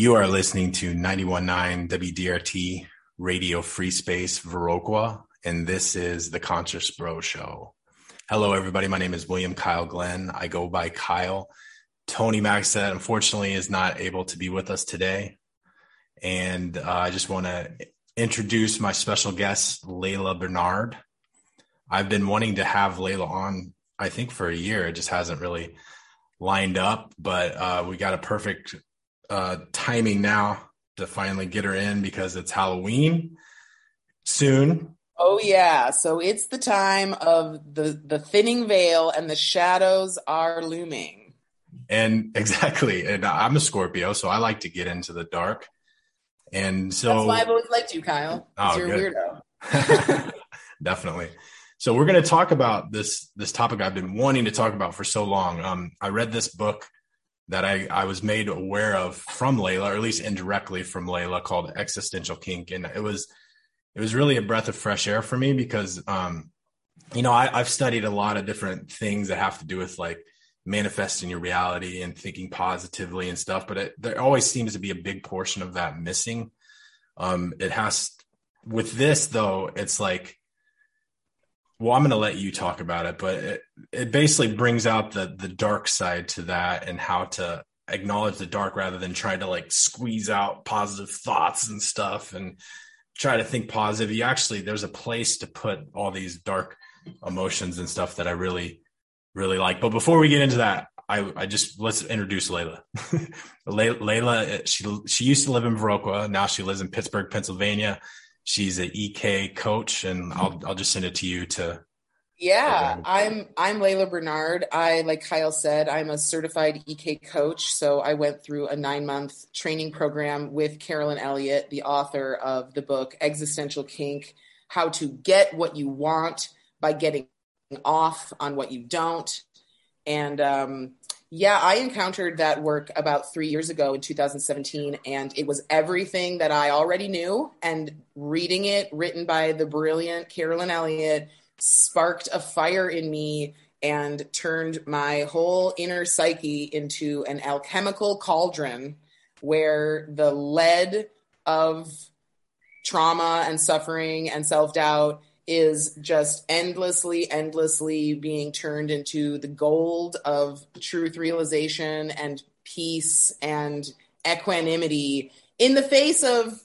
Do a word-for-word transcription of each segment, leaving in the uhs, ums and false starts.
You are listening to ninety-one point nine W D R T, Radio Free Space Viroqua, and this is the Conscious Bro Show. Hello, everybody. My name is William Kyle Glenn. I go by Kyle. Tony Max, that unfortunately is not able to be with us today. And uh, I just want to introduce my special guest, Laila Bernhardt. I've been wanting to have Laila on, I think, for a year. It just hasn't really lined up, but uh, we got a perfect Uh, timing now to finally get her in because it's Halloween soon. Oh yeah. So it's the time of the, the thinning veil and the shadows are looming. And exactly. And I'm a Scorpio, so I like to get into the dark. And so that's why I've always liked you, Kyle. Oh, you're good. A weirdo. Definitely. So we're going to talk about this, this topic I've been wanting to talk about for so long. Um, I read this book that I, I was made aware of from Laila, or at least indirectly from Laila, called Existential Kink. And it was it was really a breath of fresh air for me because, um, you know, I, I've studied a lot of different things that have to do with like manifesting your reality and thinking positively and stuff. But it, there always seems to be a big portion of that missing. Um, it has with this, though, it's like, well, I'm going to let you talk about it, but it, it basically brings out the the dark side to that and how to acknowledge the dark rather than try to like squeeze out positive thoughts and stuff and try to think positive. You actually, there's a place to put all these dark emotions and stuff that I really, really like. But before we get into that, I, I just, let's introduce Laila. Laila, she, she used to live in Viroqua. Now she lives in Pittsburgh, Pennsylvania. She's an E K coach, and I'll I'll just send it to you to. Yeah, to I'm I'm Laila Bernhardt. I, like Kyle said, I'm a certified E K coach. So I went through a nine month training program with Carolyn Elliott, the author of the book Existential Kink: How to Get What You Want by Getting Off on What You Don't. And um, yeah, I encountered that work about three years ago in two thousand seventeen, and it was everything that I already knew, and reading it, written by the brilliant Carolyn Elliott, sparked a fire in me and turned my whole inner psyche into an alchemical cauldron where the lead of trauma and suffering and self-doubt is just endlessly, endlessly being turned into the gold of truth realization and peace and equanimity in the face of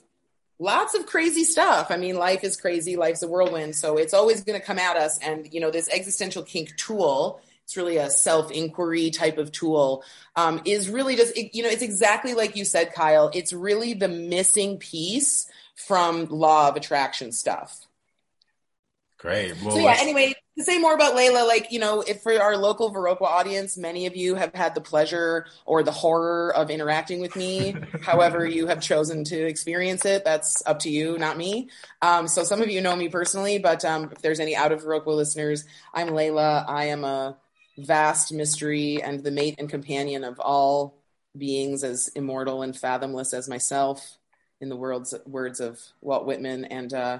lots of crazy stuff. I mean, life is crazy. Life's a whirlwind. So it's always going to come at us. And, you know, this existential kink tool, it's really a self-inquiry type of tool, um, is really just, it, you know, it's exactly like you said, Kyle. It's really the missing piece from law of attraction stuff. Great. Well, so yeah, anyway, to say more about Laila, like, you know, if for our local Viroqua audience, many of you have had the pleasure or the horror of interacting with me. However you have chosen to experience it, that's up to you, not me. Um, so some of you know me personally, but um, if there's any out of Viroqua listeners, I'm Laila. I am a vast mystery and the mate and companion of all beings as immortal and fathomless as myself, in the world's words of Walt Whitman. And uh,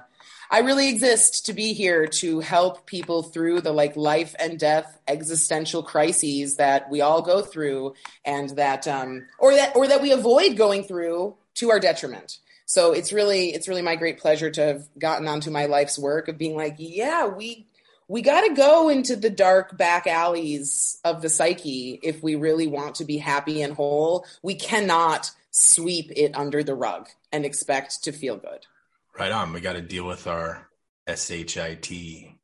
I really exist to be here to help people through the like life and death existential crises that we all go through, and that um, or that or that we avoid going through to our detriment. So it's really it's really my great pleasure to have gotten onto my life's work of being like, yeah, we we got to go into the dark back alleys of the psyche if we really want to be happy and whole. We cannot sweep it under the rug and expect to feel good. Right on. We got to deal with our S H I T.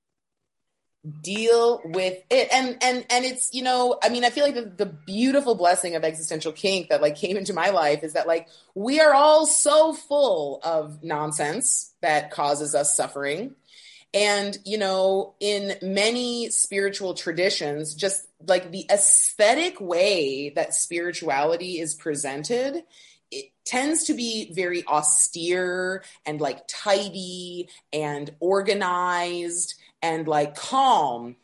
Deal with it. And, and, and it's, you know, I mean, I feel like the, the beautiful blessing of existential kink that like came into my life is that like, we are all so full of nonsense that causes us suffering. And, you know, in many spiritual traditions, just like the aesthetic way that spirituality is presented, it tends to be very austere and like tidy and organized and like calm.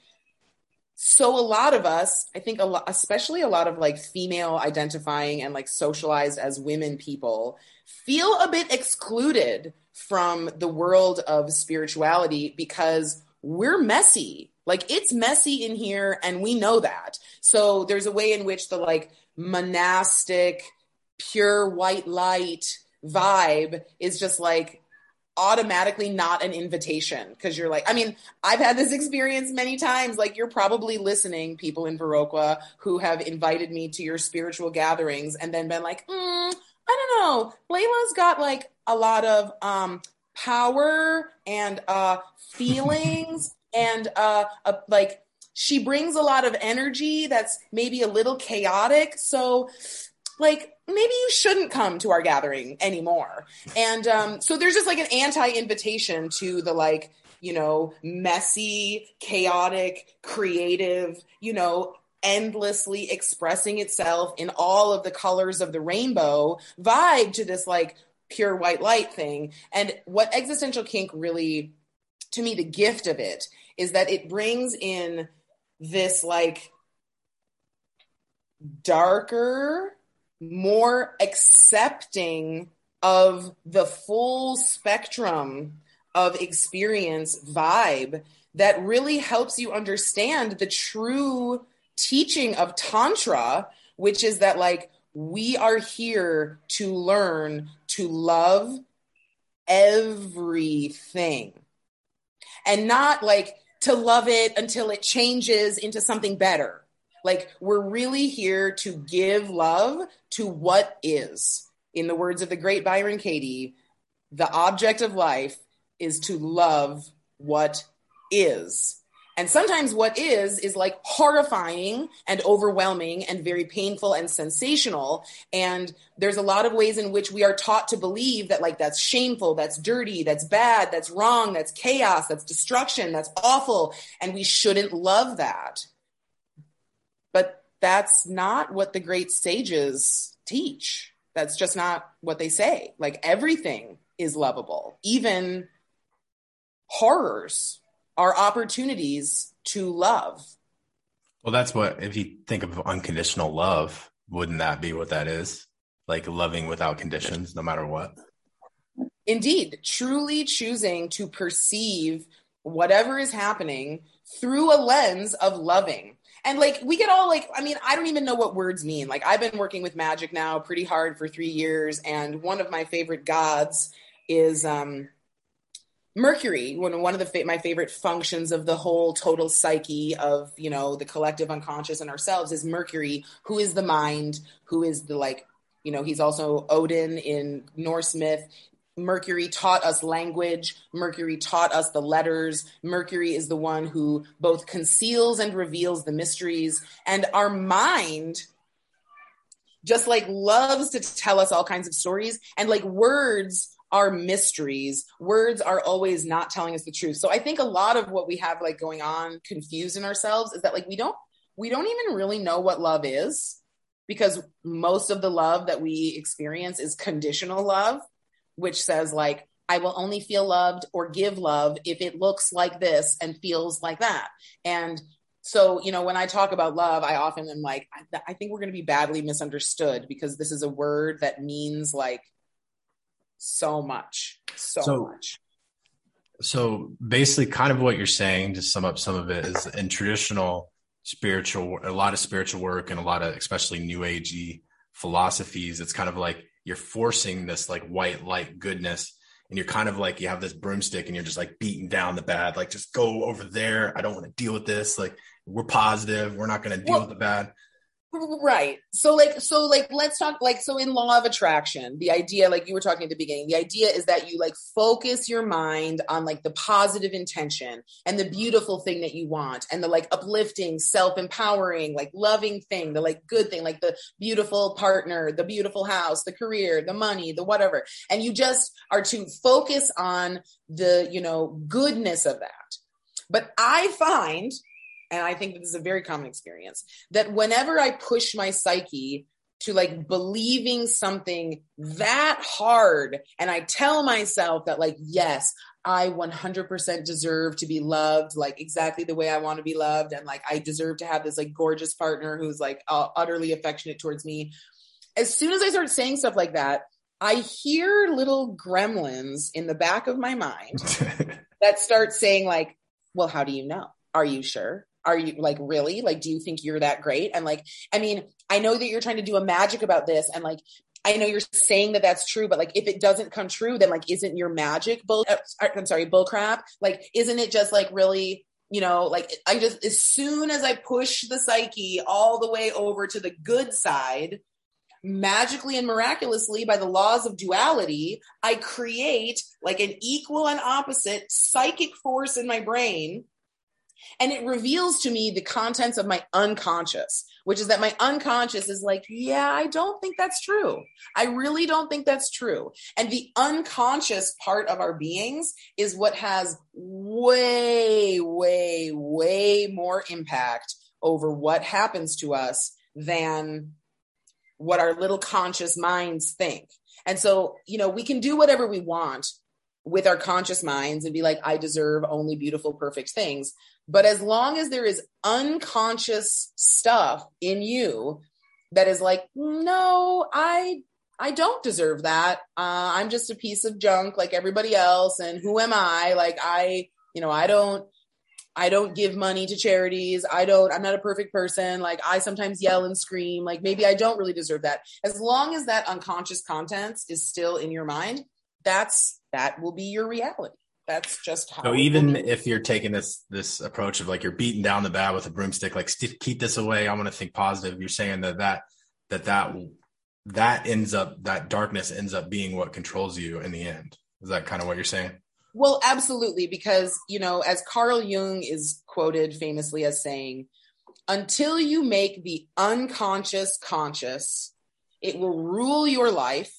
So a lot of us, I think a lot, especially a lot of like female identifying and like socialized as women people, feel a bit excluded from the world of spirituality because we're messy. Like it's messy in here and we know that. So there's a way in which the like monastic pure white light vibe is just like automatically not an invitation, because you're like, I mean, I've had this experience many times. Like, you're probably listening, people in Viroqua, who have invited me to your spiritual gatherings and then been like, mm, I don't know, Laila's got like a lot of um, power and uh, feelings and uh, a, like she brings a lot of energy that's maybe a little chaotic. So like, maybe you shouldn't come to our gathering anymore. And um, so there's just like an anti-invitation to the like, you know, messy, chaotic, creative, you know, endlessly expressing itself in all of the colors of the rainbow vibe to this like pure white light thing. And what existential kink really, to me, the gift of it is that it brings in this like darker, more accepting of the full spectrum of experience vibe that really helps you understand the true teaching of Tantra, which is that like, we are here to learn to love everything, and not like to love it until it changes into something better. Like, we're really here to give love to what is. In the words of the great Byron Katie, the object of life is to love what is. And sometimes what is is like horrifying and overwhelming and very painful and sensational. And there's a lot of ways in which we are taught to believe that like that's shameful, that's dirty, that's bad, that's wrong, that's chaos, that's destruction, that's awful. And we shouldn't love that. But that's not what the great sages teach. That's just not what they say. Like, everything is lovable. Even horrors are opportunities to love. Well, that's what, if you think of unconditional love, wouldn't that be what that is? Like, loving without conditions, no matter what. Indeed, truly choosing to perceive whatever is happening through a lens of loving. And like, we get all like, I mean, I don't even know what words mean. Like, I've been working with magic now pretty hard for three years. And one of my favorite gods is um, Mercury. One, one of the fa- my favorite functions of the whole total psyche of, you know, the collective unconscious and ourselves is Mercury, who is the mind, who is the like, you know, he's also Odin in Norse myth. Mercury taught us language. Mercury taught us the letters. Mercury is the one who both conceals and reveals the mysteries. And our mind just like loves to tell us all kinds of stories. And like, words are mysteries. Words are always not telling us the truth. So I think a lot of what we have like going on confused in ourselves is that like, we don't, we don't even really know what love is, because most of the love that we experience is conditional love, which says like, I will only feel loved or give love if it looks like this and feels like that. And so, you know, when I talk about love, I often am like, I, I think we're going to be badly misunderstood, because this is a word that means like so much, so, so much. So basically kind of what you're saying, to sum up some of it, is in traditional spiritual, a lot of spiritual work and a lot of especially new agey philosophies, it's kind of like, you're forcing this like white light goodness, and you're kind of like, you have this broomstick and you're just like beating down the bad, like, just go over there. I don't want to deal with this. Like, we're positive. We're not going to deal well, with the bad. Right. So like, so like, let's talk like, so in law of attraction, the idea, like you were talking at the beginning, the idea is that you like focus your mind on like the positive intention and the beautiful thing that you want, and the like uplifting, self-empowering, like loving thing, the like good thing, like the beautiful partner, the beautiful house, the career, the money, the whatever. And you just are to focus on the, you know, goodness of that. But I find, and I think this is a very common experience, that whenever I push my psyche to like believing something that hard, and I tell myself that like, yes, I one hundred percent deserve to be loved, like exactly the way I want to be loved. And like, I deserve to have this like gorgeous partner who's like uh, utterly affectionate towards me. As soon as I start saying stuff like that, I hear little gremlins in the back of my mind that start saying like, well, how do you know? Are you sure? Are you like, really? Like, do you think you're that great? And like, I mean, I know that you're trying to do a magic about this, and like, I know you're saying that that's true, but like, if it doesn't come true, then like, isn't your magic bull, I'm sorry, bull crap? Like, isn't it just like really, you know, like I just, as soon as I push the psyche all the way over to the good side, magically and miraculously by the laws of duality, I create like an equal and opposite psychic force in my brain. And it reveals to me the contents of my unconscious, which is that my unconscious is like, yeah, I don't think that's true. I really don't think that's true. And the unconscious part of our beings is what has way, way, way more impact over what happens to us than what our little conscious minds think. And so, you know, we can do whatever we want with our conscious minds and be like, I deserve only beautiful, perfect things. But as long as there is unconscious stuff in you that is like, no, I, I don't deserve that. Uh, I'm just a piece of junk like everybody else. And who am I? Like, I, you know, I don't, I don't give money to charities. I don't, I'm not a perfect person. Like, I sometimes yell and scream. Like, maybe I don't really deserve that. As long as that unconscious contents is still in your mind, that's, that will be your reality. That's just how. So even if you're taking this, this approach of like, you're beating down the bad with a broomstick, like st- keep this away, I want to think positive. You're saying that, that, that, that, that ends up, that darkness ends up being what controls you in the end. Is that kind of what you're saying? Well, absolutely. Because, you know, as Carl Jung is quoted famously as saying, until you make the unconscious conscious, it will rule your life.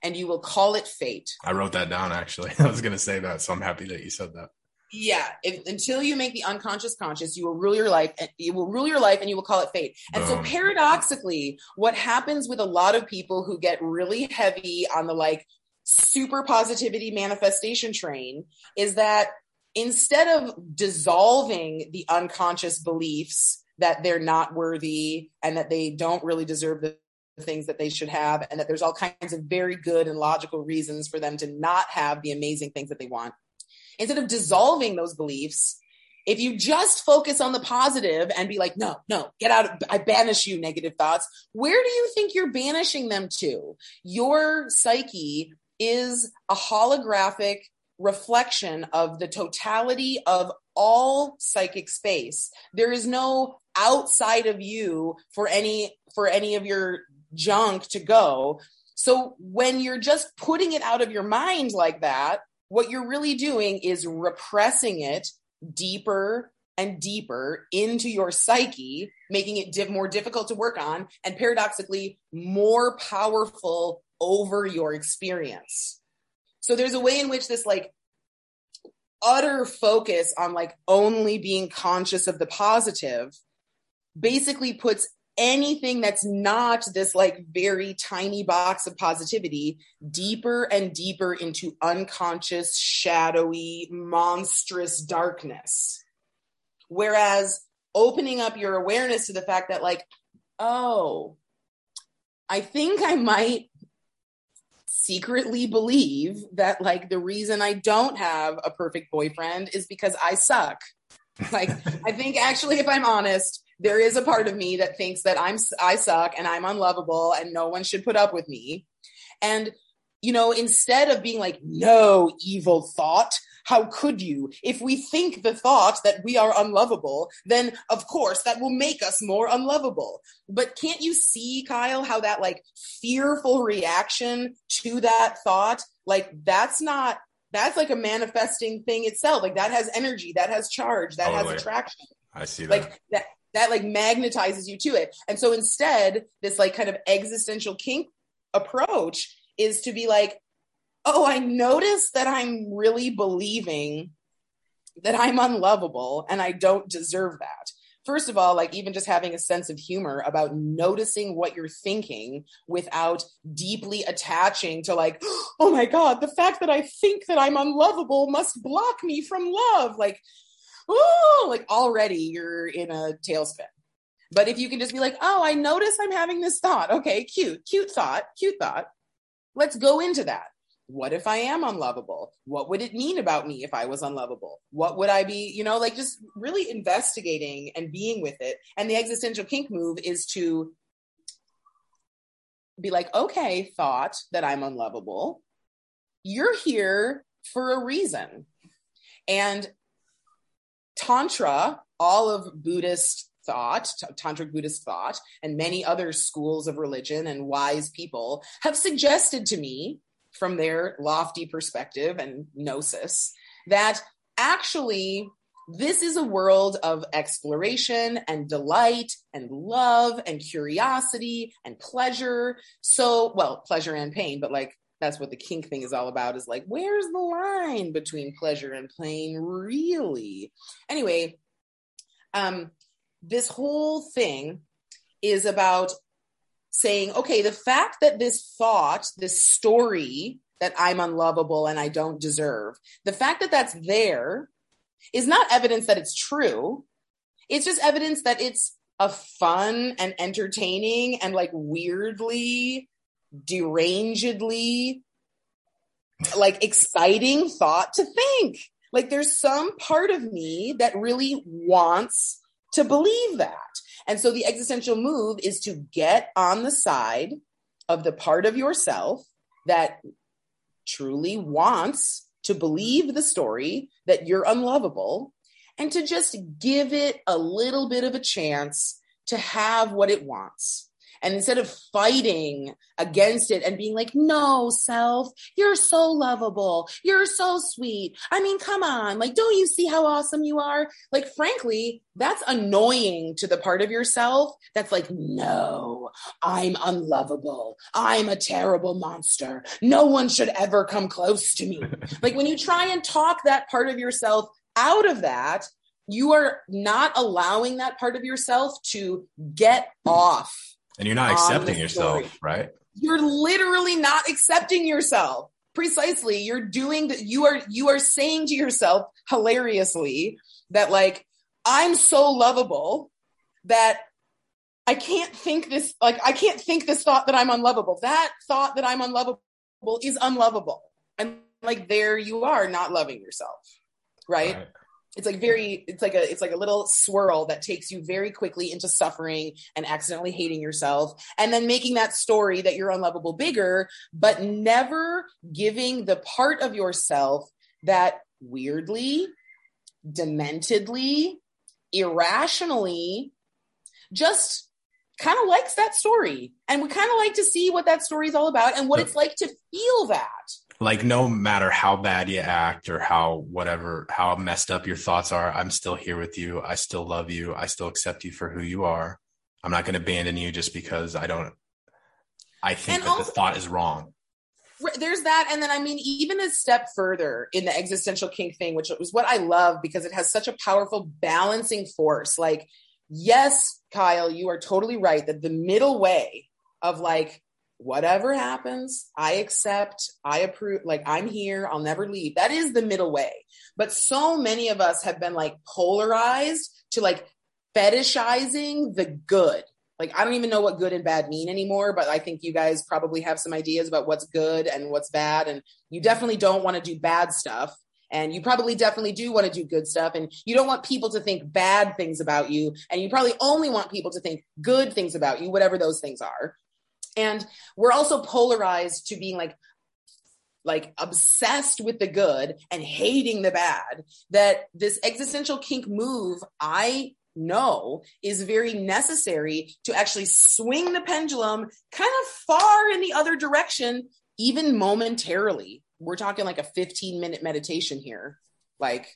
And you will call it fate. I wrote that down, actually. I was going to say that, so I'm happy that you said that. Yeah. If, until you make the unconscious conscious, you will rule your life. And you will rule your life and you will call it fate. And Boom. So paradoxically, what happens with a lot of people who get really heavy on the like super positivity manifestation train is that instead of dissolving the unconscious beliefs that they're not worthy and that they don't really deserve the things that they should have, and that there's all kinds of very good and logical reasons for them to not have the amazing things that they want. Instead of dissolving those beliefs, if you just focus on the positive and be like, no, no, get out of, I banish you negative thoughts. Where do you think you're banishing them to? Your psyche is a holographic reflection of the totality of all psychic space. There is no outside of you for any, for any of your junk to go. So when you're just putting it out of your mind like that, what you're really doing is repressing it deeper and deeper into your psyche, making it div- more difficult to work on, and paradoxically more powerful over your experience. So there's a way in which this like utter focus on like only being conscious of the positive basically puts anything that's not this like very tiny box of positivity deeper and deeper into unconscious, shadowy, monstrous darkness. Whereas opening up your awareness to the fact that like, oh, I think I might secretly believe that like the reason I don't have a perfect boyfriend is because I suck. Like, I think actually, if I'm honest, there is a part of me that thinks that I'm, I suck and I'm unlovable and no one should put up with me. And, you know, instead of being like, no, evil thought, how could you? If we think the thought that we are unlovable, then of course that will make us more unlovable. But can't you see, Kyle, how that like fearful reaction to that thought, like that's not, that's like a manifesting thing itself. Like that has energy, that has charge, that totally. Has attraction. I see that. Like that. That like magnetizes you to it. And so instead, this like kind of existential kink approach is to be like, oh, I notice that I'm really believing that I'm unlovable and I don't deserve that. First of all, like even just having a sense of humor about noticing what you're thinking without deeply attaching to like, oh my God, the fact that I think that I'm unlovable must block me from love. Like, oh, like already you're in a tailspin. But if you can just be like, oh, I notice I'm having this thought. Okay, cute, cute thought, cute thought. Let's go into that. What if I am unlovable? What would it mean about me if I was unlovable? What would I be, you know, like just really investigating and being with it. And the existential kink move is to be like, okay, thought that I'm unlovable, you're here for a reason. And Tantra, all of Buddhist thought, t- Tantric Buddhist thought, and many other schools of religion and wise people have suggested to me from their lofty perspective and gnosis that actually this is a world of exploration and delight and love and curiosity and pleasure. So, well, pleasure and pain, but like, that's what the kink thing is all about, is like, where's the line between pleasure and pain, really? Anyway, um, this whole thing is about saying, okay, the fact that this thought, this story that I'm unlovable and I don't deserve, the fact that that's there is not evidence that it's true. It's just evidence that it's a fun and entertaining and like weirdly, derangedly, like exciting thought to think. Like there's some part of me that really wants to believe that. And so the existential move is to get on the side of the part of yourself that truly wants to believe the story that you're unlovable and to just give it a little bit of a chance to have what it wants. And instead of fighting against it and being like, no, self, you're so lovable. You're so sweet. I mean, come on. Like, don't you see how awesome you are? Like, frankly, that's annoying to the part of yourself that's like, no, I'm unlovable. I'm a terrible monster. No one should ever come close to me. Like, when you try and talk that part of yourself out of that, you are not allowing that part of yourself to get off. And you're not accepting yourself, right? You're literally not accepting yourself. Precisely. You're doing that. You are, you are saying to yourself hilariously that like, I'm so lovable that I can't think this, like, I can't think this thought that I'm unlovable. That thought that I'm unlovable is unlovable. And like, there you are not loving yourself. Right. Right. It's like very, it's like a, it's like a little swirl that takes you very quickly into suffering and accidentally hating yourself and then making that story that you're unlovable bigger, but never giving the part of yourself that weirdly, dementedly, irrationally, just kind of likes that story. And we kind of like to see what that story is all about and what it's like to feel that. Like, no matter how bad you act or how whatever, how messed up your thoughts are, I'm still here with you. I still love you. I still accept you for who you are. I'm not going to abandon you just because I don't, I think and that also, the thought is wrong. There's that. And then, I mean, even a step further in the existential kink thing, which was what I love because it has such a powerful balancing force. Like, yes, Kyle, you are totally right that the middle way of like, whatever happens, I accept, I approve, like I'm here, I'll never leave. That is the middle way. But so many of us have been like polarized to like fetishizing the good. Like, I don't even know what good and bad mean anymore, but I think you guys probably have some ideas about what's good and what's bad. And you definitely don't want to do bad stuff. And you probably definitely do want to do good stuff. And you don't want people to think bad things about you. And you probably only want people to think good things about you, whatever those things are. And we're also polarized to being like, like obsessed with the good and hating the bad, that this existential kink move, I know, is very necessary to actually swing the pendulum kind of far in the other direction, even momentarily. We're talking like a fifteen minute meditation here, like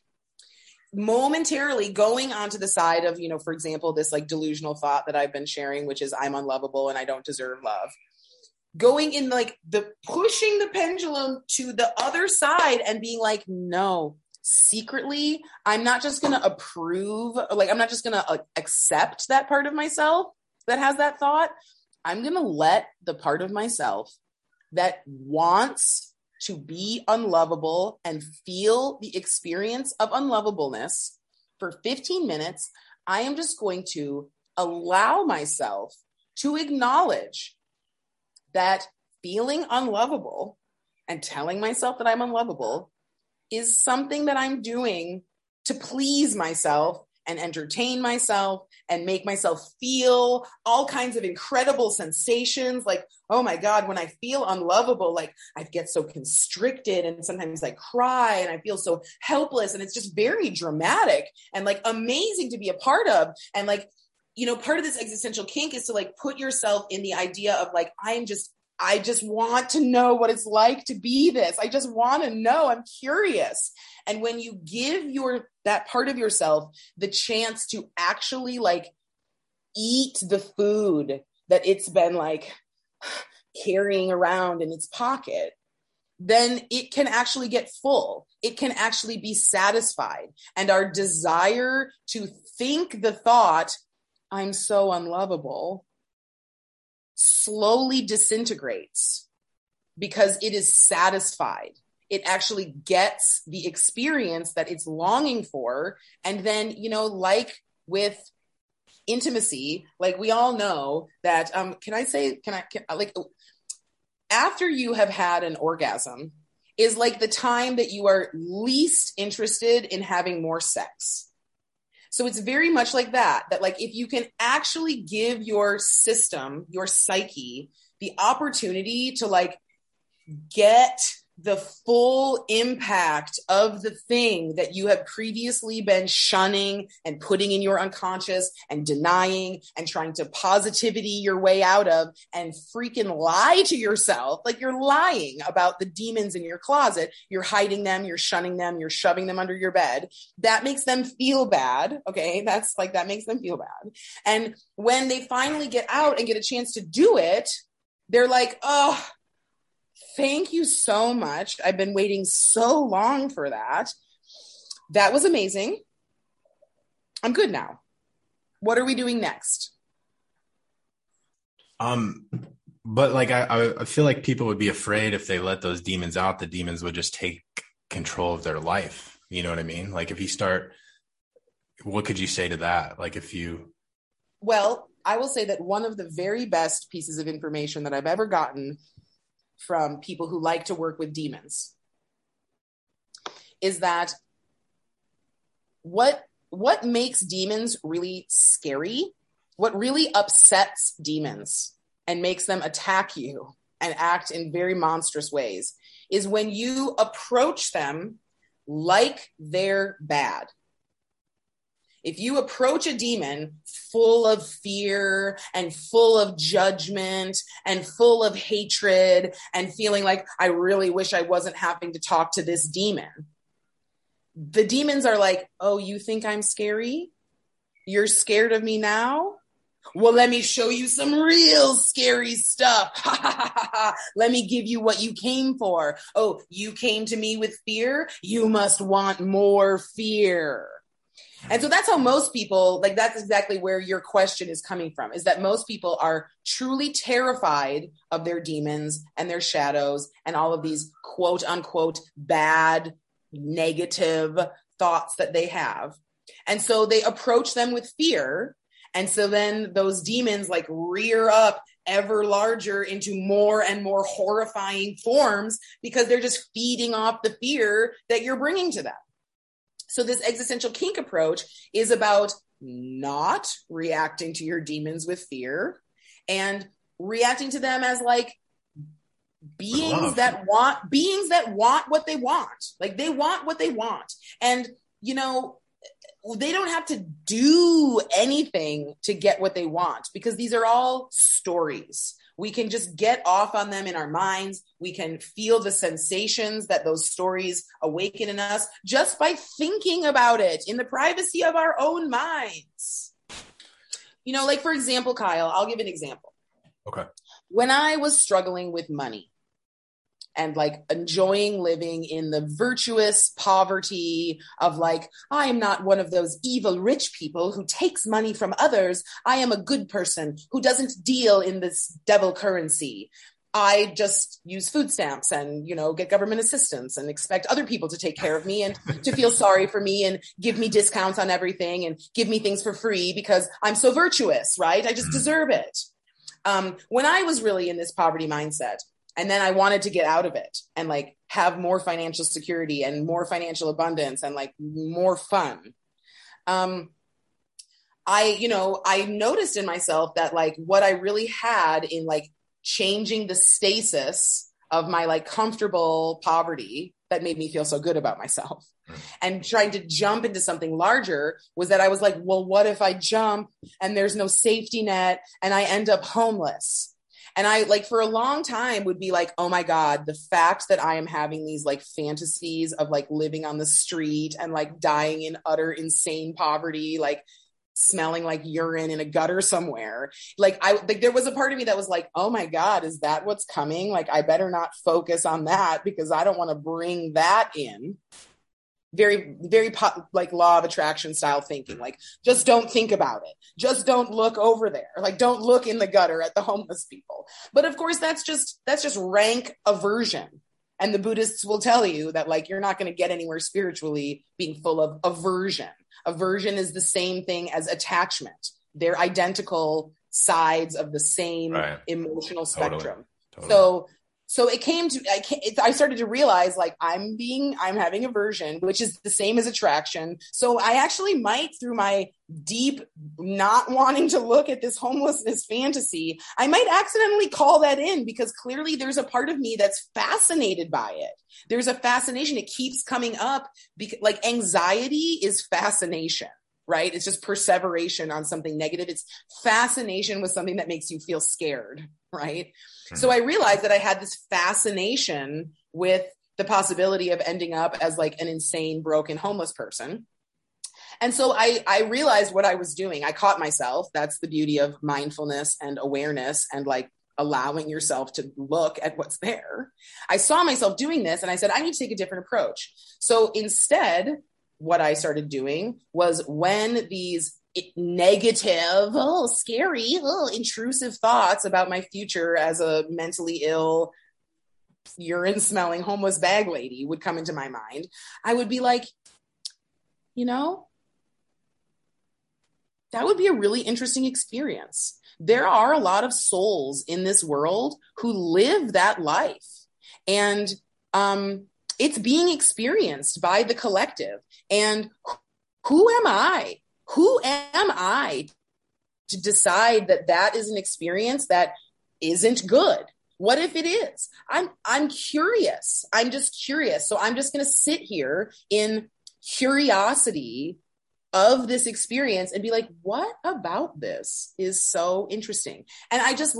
momentarily going onto the side of, you know, for example, this like delusional thought that I've been sharing, which is I'm unlovable and I don't deserve love. Going in like the pushing the pendulum to the other side and being like, no, secretly, I'm not just going to approve. Like, I'm not just going to uh, accept that part of myself that has that thought. I'm going to let the part of myself that wants to be unlovable and feel the experience of unlovableness for fifteen minutes, I am just going to allow myself to acknowledge that feeling unlovable and telling myself that I'm unlovable is something that I'm doing to please myself and entertain myself and make myself feel all kinds of incredible sensations. Like, oh my God, when I feel unlovable, like I get so constricted and sometimes I cry and I feel so helpless, and it's just very dramatic and like amazing to be a part of. And like, you know, part of this existential kink is to like put yourself in the idea of like, I'm just, I just want to know what it's like to be this. I just want to know. I'm curious. And when you give your, that part of yourself the chance to actually like eat the food that it's been like carrying around in its pocket, then it can actually get full. It can actually be satisfied. And our desire to think the thought, I'm so unlovable, slowly disintegrates because it is satisfied. It actually gets the experience that it's longing for. And then, you know, like with intimacy, like we all know that, um, can I say, can I, can, like, after you have had an orgasm is like the time that you are least interested in having more sex. So it's very much like that, that like, if you can actually give your system, your psyche, the opportunity to like get the full impact of the thing that you have previously been shunning and putting in your unconscious and denying and trying to positivity your way out of and freaking lie to yourself. Like you're lying about the demons in your closet. You're hiding them. You're shunning them. You're shoving them under your bed. That makes them feel bad. Okay. That's like, that makes them feel bad. And when they finally get out and get a chance to do it, they're like, oh, thank you so much. I've been waiting so long for that. That was amazing. I'm good now. What are we doing next? Um, but like, I, I feel like people would be afraid if they let those demons out, the demons would just take control of their life. You know what I mean? Like if you start, what could you say to that? Like if you, well, I will say that one of the very best pieces of information that I've ever gotten from people who like to work with demons is that what, what makes demons really scary, what really upsets demons and makes them attack you and act in very monstrous ways is when you approach them like they're bad. If you approach a demon full of fear and full of judgment and full of hatred and feeling like, I really wish I wasn't having to talk to this demon, the demons are like, oh, you think I'm scary? You're scared of me now? Well, let me show you some real scary stuff. Let me give you what you came for. Oh, you came to me with fear? You must want more fear. And so that's how most people, like that's exactly where your question is coming from, is that most people are truly terrified of their demons and their shadows and all of these quote unquote bad, negative thoughts that they have. And so they approach them with fear. And so then those demons like rear up ever larger into more and more horrifying forms because they're just feeding off the fear that you're bringing to them. So this existential kink approach is about not reacting to your demons with fear and reacting to them as like beings that want beings that want what they want. Like they want what they want. And, you know, they don't have to do anything to get what they want because these are all stories. We can just get off on them in our minds. We can feel the sensations that those stories awaken in us just by thinking about it in the privacy of our own minds. You know, like for example, Kyle, I'll give an example. Okay. When I was struggling with money and like enjoying living in the virtuous poverty of like, I am not one of those evil rich people who takes money from others. I am a good person who doesn't deal in this devil currency. I just use food stamps and, you know, get government assistance and expect other people to take care of me and to feel sorry for me and give me discounts on everything and give me things for free because I'm so virtuous, right? I just deserve it. Um, when I was really in this poverty mindset, and then I wanted to get out of it and like have more financial security and more financial abundance and like more fun. Um, I, you know, I noticed in myself that like what I really had in like changing the stasis of my like comfortable poverty that made me feel so good about myself and trying to jump into something larger was that I was like, well, what if I jump and there's no safety net and I end up homeless? And I like for a long time would be like, oh my God, the fact that I am having these like fantasies of like living on the street and like dying in utter insane poverty, like smelling like urine in a gutter somewhere. Like I, like there was a part of me that was like, oh my God, is that what's coming? Like, I better not focus on that because I don't want to bring that in. Very, very po- like law of attraction style thinking. Like, just don't think about it. Just don't look over there. Like, don't look in the gutter at the homeless people. But of course, that's just, that's just rank aversion. And the Buddhists will tell you that like, you're not going to get anywhere spiritually being full of aversion. Aversion is the same thing as attachment. They're identical sides of the same right. emotional spectrum. Totally. Totally. So, so it came to, I, came, it, I started to realize like I'm being, I'm having aversion, which is the same as attraction. So I actually might, through my deep, not wanting to look at this homelessness fantasy, I might accidentally call that in because clearly there's a part of me that's fascinated by it. There's a fascination. It keeps coming up because like anxiety is fascination, right? It's just perseveration on something negative. It's fascination with something that makes you feel scared, right? So I realized that I had this fascination with the possibility of ending up as like an insane, broken, homeless person. And so I, I realized what I was doing. I caught myself. That's the beauty of mindfulness and awareness and like allowing yourself to look at what's there. I saw myself doing this and I said, I need to take a different approach. So instead, what I started doing was when these It, negative, oh, scary, oh, intrusive thoughts about my future as a mentally ill, urine-smelling homeless bag lady would come into my mind, I would be like, you know, that would be a really interesting experience. There are a lot of souls in this world who live that life. And um, it's being experienced by the collective. And who am I? Who am I to decide that that is an experience that isn't good? What if it is? I'm I'm curious. I'm just curious. So I'm just going to sit here in curiosity of this experience and be like, what about this is so interesting? And I just,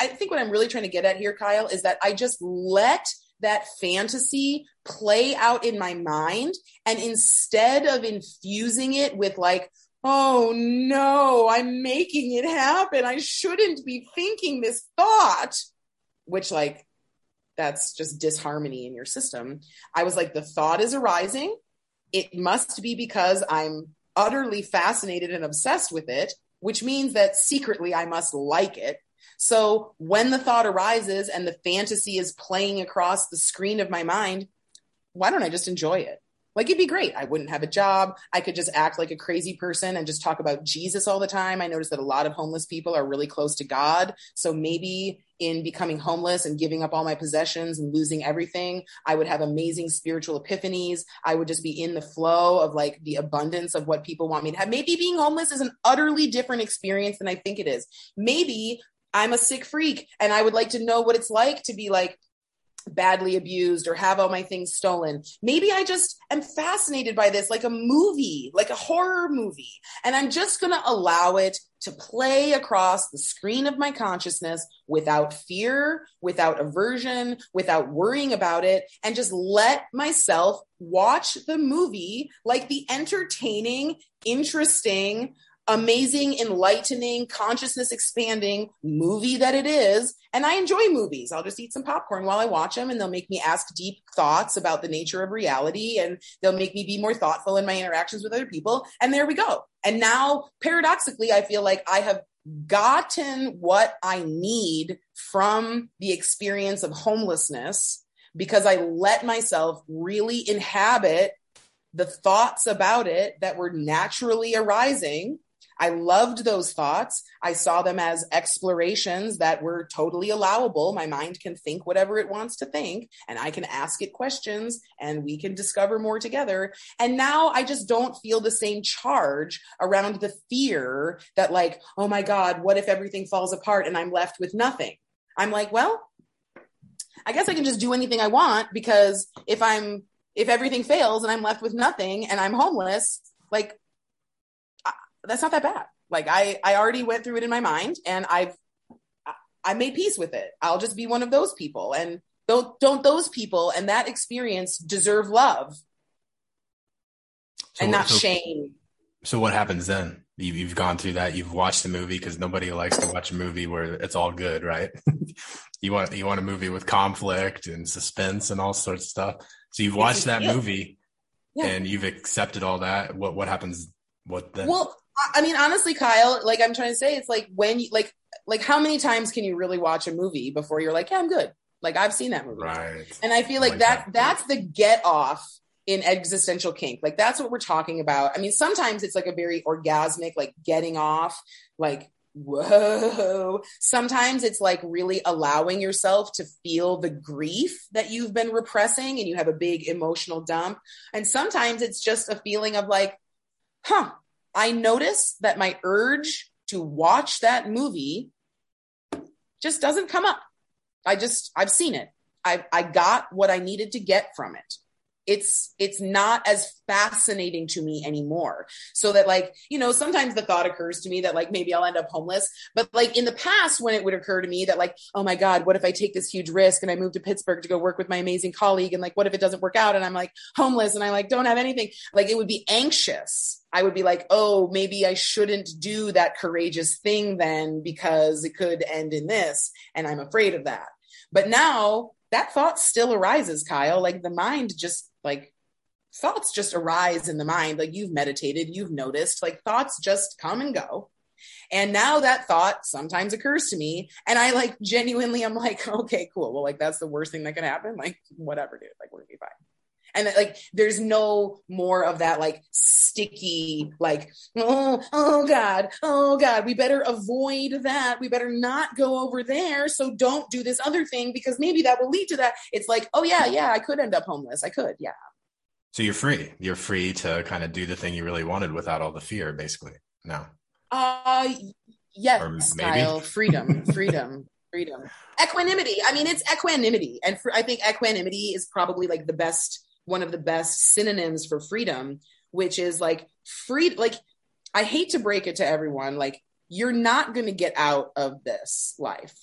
I think what I'm really trying to get at here, Kyle, is that I just let that fantasy play out in my mind. And instead of infusing it with like, oh no, I'm making it happen. I shouldn't be thinking this thought, which like, that's just disharmony in your system. I was like, the thought is arising. It must be because I'm utterly fascinated and obsessed with it, which means that secretly I must like it. So when the thought arises and the fantasy is playing across the screen of my mind, why don't I just enjoy it? Like, it'd be great. I wouldn't have a job. I could just act like a crazy person and just talk about Jesus all the time. I noticed that a lot of homeless people are really close to God. So maybe in becoming homeless and giving up all my possessions and losing everything, I would have amazing spiritual epiphanies. I would just be in the flow of like the abundance of what people want me to have. Maybe being homeless is an utterly different experience than I think it is. Maybe I'm a sick freak and I would like to know what it's like to be like badly abused or have all my things stolen. Maybe I just am fascinated by this, like a movie, like a horror movie. And I'm just going to allow it to play across the screen of my consciousness without fear, without aversion, without worrying about it, and just let myself watch the movie like the entertaining, interesting, amazing, enlightening, consciousness expanding movie that it is. And I enjoy movies. I'll just eat some popcorn while I watch them, and they'll make me ask deep thoughts about the nature of reality, and they'll make me be more thoughtful in my interactions with other people. And there we go. And now, paradoxically, I feel like I have gotten what I need from the experience of homelessness because I let myself really inhabit the thoughts about it that were naturally arising. I loved those thoughts. I saw them as explorations that were totally allowable. My mind can think whatever it wants to think, and I can ask it questions, and we can discover more together. And now I just don't feel the same charge around the fear that, like, oh my God, what if everything falls apart and I'm left with nothing? I'm like, well, I guess I can just do anything I want, because if I'm, if everything fails and I'm left with nothing and I'm homeless, like, I, that's not that bad. Like I, I already went through it in my mind, and I've, I made peace with it. I'll just be one of those people. And don't, don't those people and that experience deserve love so, and not so, shame? So what happens then? You've, you've gone through that. You've watched the movie, because nobody likes to watch a movie where it's all good, right? You want, you want a movie with conflict and suspense and all sorts of stuff. So you've watched that movie, yeah, and you've accepted all that. What, what happens? What then? Well, I mean, honestly, Kyle, like I'm trying to say, it's like when you, like, like how many times can you really watch a movie before you're like, yeah, I'm good. Like I've seen that movie. Right. And I feel like, like that, that, that's the get off in existential kink. Like that's what we're talking about. I mean, sometimes it's like a very orgasmic, like getting off, like, whoa. Sometimes it's like really allowing yourself to feel the grief that you've been repressing, and you have a big emotional dump. And sometimes it's just a feeling of like, huh, I notice that my urge to watch that movie just doesn't come up. I just, I've seen it. I I got what I needed to get from it. It's, it's not as fascinating to me anymore. So that, like, you know, sometimes the thought occurs to me that, like, maybe I'll end up homeless, but like in the past when it would occur to me that, like, oh my God, what if I take this huge risk and I move to Pittsburgh to go work with my amazing colleague? And like, what if it doesn't work out and I'm like homeless and I like, don't have anything? Like it would be anxious. I would be like, oh, maybe I shouldn't do that courageous thing then, because it could end in this and I'm afraid of that. But now that thought still arises, Kyle. Like the mind just, like thoughts just arise in the mind. Like you've meditated, you've noticed, like thoughts just come and go. And now that thought sometimes occurs to me, and I like genuinely, I'm like, okay, cool. Well, like that's the worst thing that could happen. Like whatever, dude, like we're gonna be fine. And like, there's no more of that, like sticky, like, oh, oh God, oh God, we better avoid that. We better not go over there. So don't do this other thing, because maybe that will lead to that. It's like, oh yeah, yeah, I could end up homeless. I could. Yeah. So you're free. You're free to kind of do the thing you really wanted without all the fear, basically. No. Uh, yes, Kyle. Freedom, freedom. Freedom. Equanimity. I mean, it's equanimity. And for, I think equanimity is probably like the best, one of the best synonyms for freedom, which is like free. Like, I hate to break it to everyone. Like, you're not going to get out of this life.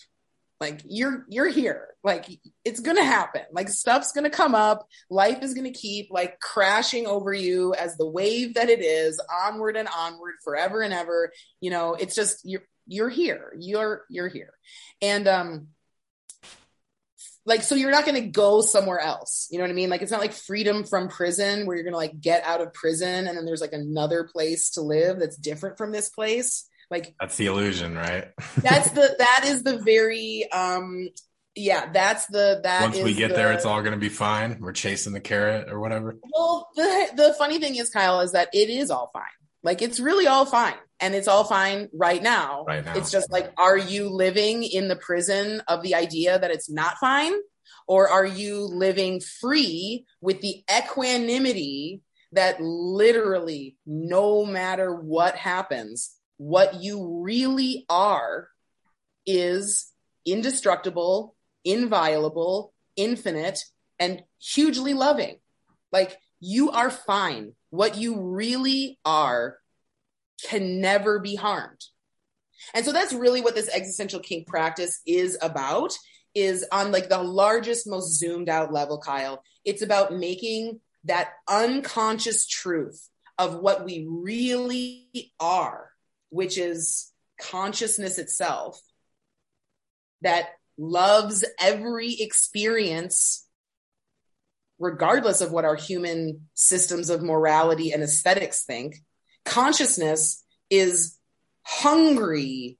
Like you're, you're here. Like it's going to happen. Like stuff's going to come up. Life is going to keep like crashing over you as the wave that it is, onward and onward, forever and ever. You know, it's just, you're, You're here, you're, you're here. And um, like, so you're not going to go somewhere else. You know what I mean? Like, it's not like freedom from prison where you're going to like get out of prison and then there's like another place to live that's different from this place. Like that's the illusion, right? that's the, that is the very, um, yeah, that's the, that once is we get the, there, it's all going to be fine. We're chasing the carrot or whatever. Well, the, the funny thing is, Kyle, is that it is all fine. Like, it's really all fine. And it's all fine right now. Right now. It's just like, are you living in the prison of the idea that it's not fine? Or are you living free with the equanimity that literally no matter what happens, what you really are is indestructible, inviolable, infinite, and hugely loving. Like, you are fine. What you really are can never be harmed. And so that's really what this existential kink practice is about, is on like the largest, most zoomed out level, Kyle. It's about making that unconscious truth of what we really are, which is consciousness itself, that loves every experience regardless of what our human systems of morality and aesthetics think. Consciousness is hungry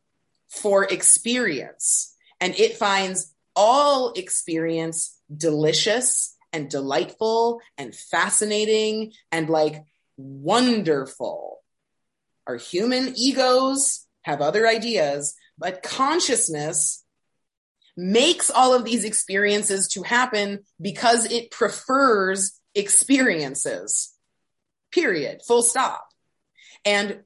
for experience, and it finds all experience delicious and delightful and fascinating and like wonderful. Our human egos have other ideas, but consciousness makes all of these experiences to happen because it prefers experiences. Period. Full stop. And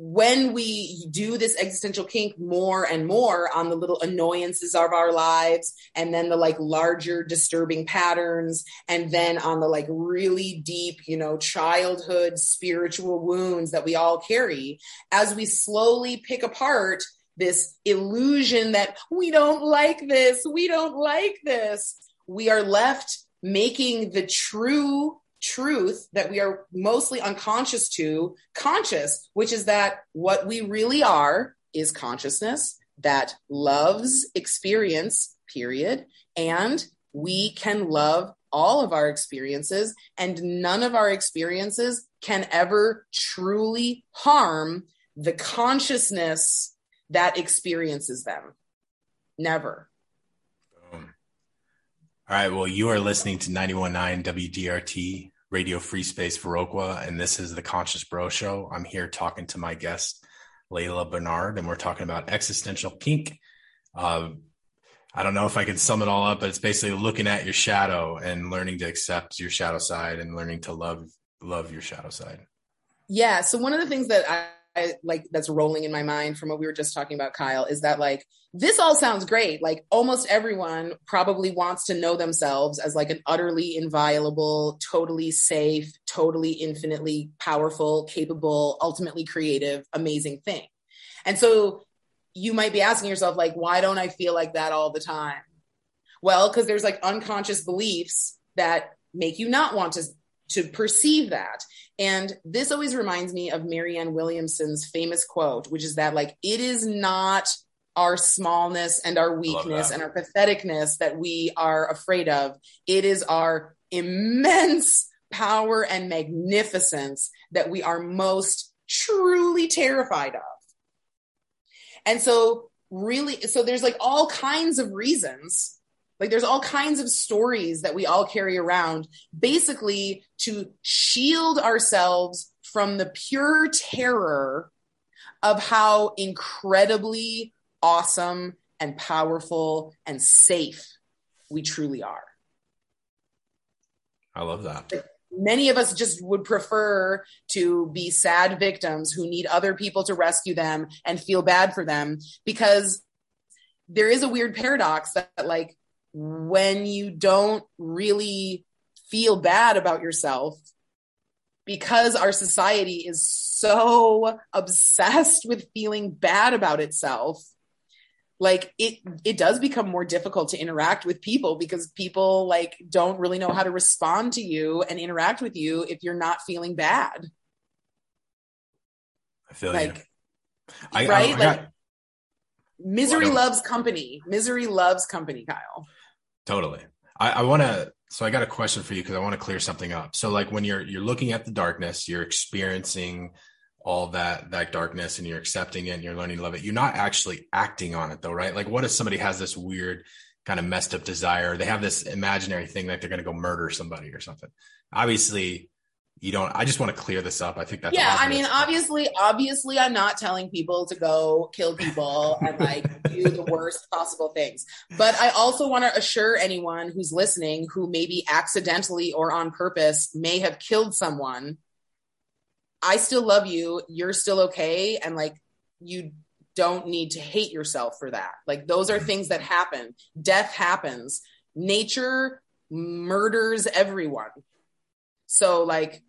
when we do this existential kink more and more on the little annoyances of our lives, and then the like larger disturbing patterns, and then on the like really deep, you know, childhood spiritual wounds that we all carry, as we slowly pick apart this illusion that we don't like this, we don't like this, we are left making the true truth that we are mostly unconscious to conscious, which is that what we really are is consciousness that loves experience, period. And we can love all of our experiences, and none of our experiences can ever truly harm the consciousness that experiences them. Never. All right, well, you are listening to ninety-one point nine W D R T, Radio Free Space Viroqua, and this is the Conscious Bro Show. I'm here talking to my guest, Laila Bernhardt, and we're talking about existential kink. Uh, I don't know if I can sum it all up, but it's basically looking at your shadow and learning to accept your shadow side and learning to love love your shadow side. Yeah, so one of the things that I... I, like that's rolling in my mind from what we were just talking about, Kyle, is that like, this all sounds great. Like almost everyone probably wants to know themselves as like an utterly inviolable, totally safe, totally infinitely powerful, capable, ultimately creative, amazing thing. And so you might be asking yourself, like, why don't I feel like that all the time? Well, because there's like unconscious beliefs that make you not want to to perceive that. And this always reminds me of Marianne Williamson's famous quote, which is that like, it is not our smallness and our weakness and our patheticness that we are afraid of. It is our immense power and magnificence that we are most truly terrified of. And so really, so there's like all kinds of reasons. Like there's all kinds of stories that we all carry around, basically to shield ourselves from the pure terror of how incredibly awesome and powerful and safe we truly are. I love that. Like many of us just would prefer to be sad victims who need other people to rescue them and feel bad for them, because there is a weird paradox that, that like, when you don't really feel bad about yourself, because our society is so obsessed with feeling bad about itself, like it it does become more difficult to interact with people, because people like don't really know how to respond to you and interact with you if you're not feeling bad. I feel like you. I, right? I, I, like I, misery well, loves company. Misery loves company, Kyle. Totally. I, I want to, so I got a question for you, because I want to clear something up. So like when you're, you're looking at the darkness, you're experiencing all that, that darkness, and you're accepting it and you're learning to love it. You're not actually acting on it though, right? Like what if somebody has this weird kind of messed up desire? They have this imaginary thing that they're going to go murder somebody or something. Obviously you don't, I just want to clear this up. I think that's, yeah. Obvious. I mean, obviously, obviously I'm not telling people to go kill people and like do the worst possible things, but I also want to assure anyone who's listening, who maybe accidentally or on purpose may have killed someone, I still love you. You're still okay. And like, you don't need to hate yourself for that. Like those are things that happen. Death happens. Nature murders everyone. So like,